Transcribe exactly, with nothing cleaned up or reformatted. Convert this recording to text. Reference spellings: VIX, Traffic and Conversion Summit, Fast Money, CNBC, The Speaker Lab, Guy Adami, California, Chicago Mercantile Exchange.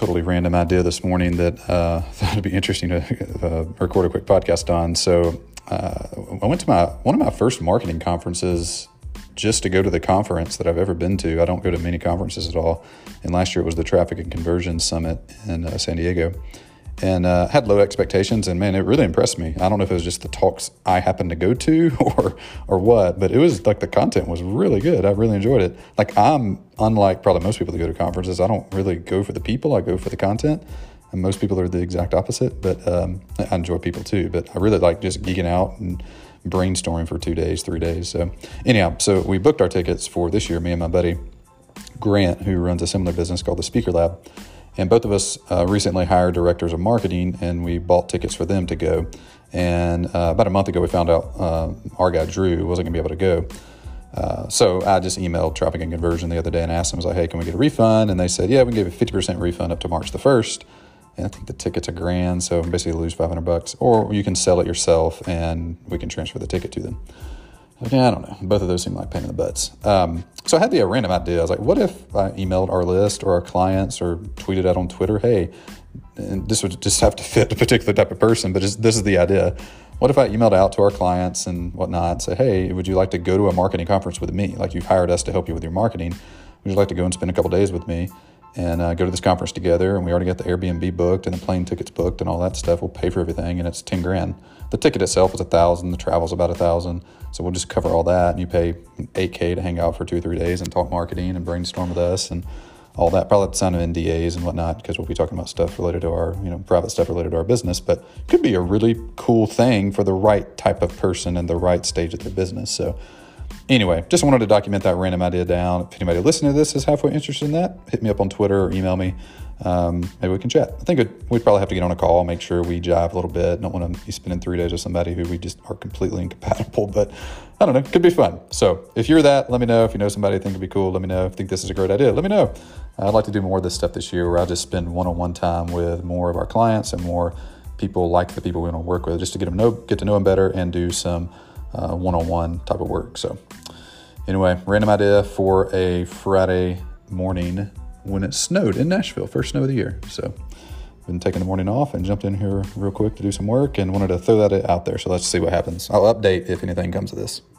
totally random idea this morning that I uh, thought it'd be interesting to uh, record a quick podcast on. So uh, I went to my one of my first marketing conferences just to go to the conference that I've ever been to. I don't go to many conferences at all. And last year it was the Traffic and Conversion Summit in uh, San Diego. And uh, had low expectations, and man, it really impressed me. I don't know if it was just the talks I happened to go to or or what, but it was like the content was really good. I really enjoyed it. Like I'm, unlike probably most people that go to conferences, I don't really go for the people, I go for the content. And most people are the exact opposite, but um, I enjoy people too. But I really like just geeking out and brainstorming for two days, three days. So anyhow, so we booked our tickets for this year, me and my buddy Grant, who runs a similar business called The Speaker Lab. And both of us uh, recently hired directors of marketing, and we bought tickets for them to go. And uh, about a month ago, we found out uh, our guy, Drew, wasn't going to be able to go. Uh, so I just emailed Traffic and Conversion the other day and asked them, I was like, hey, can we get a refund? And they said, yeah, we can give you a fifty percent refund up to March the first. And I think the ticket's a grand, so basically lose five hundred bucks. Or you can sell it yourself, and we can transfer the ticket to them. Yeah, I don't know. Both of those seem like pain in the butts. Um, so I had the random idea. I was like, what if I emailed our list or our clients or tweeted out on Twitter, hey, and this would just have to fit a particular type of person, but just, this is the idea. What if I emailed out to our clients and whatnot and say, hey, would you like to go to a marketing conference with me? Like you've hired us to help you with your marketing. Would you like to go and spend a couple days with me and uh, go to this conference together? And we already got the Airbnb booked and the plane tickets booked and all that stuff. We'll pay for everything, and it's ten grand. The ticket itself is a thousand. The travel's about a thousand. So we'll just cover all that, and you pay eight K to hang out for two or three days and talk marketing and brainstorm with us and all that. Probably at the sound of N D As and whatnot, because we'll be talking about stuff related to our, you know, private stuff related to our business. But it could be a really cool thing for the right type of person and the right stage of their business. So. Anyway, just wanted to document that random idea down. If anybody listening to this is halfway interested in that, hit me up on Twitter or email me. Um, maybe we can chat. I think we'd probably have to get on a call, make sure we jive a little bit. Don't want to be spending three days with somebody who we just are completely incompatible, but I don't know. Could be fun. So if you're that, let me know. If you know somebody who think it'd be cool, let me know. If you think this is a great idea, let me know. I'd like to do more of this stuff this year where I just spend one-on-one time with more of our clients and more people like the people we want to work with, just to get them know, get to know them better and do some Uh, one-on-one type of work. So anyway, random idea for a Friday morning when it snowed in Nashville, first snow of the year. So been taking the morning off and jumped in here real quick to do some work and wanted to throw that out there. So let's see what happens. I'll update if anything comes of this.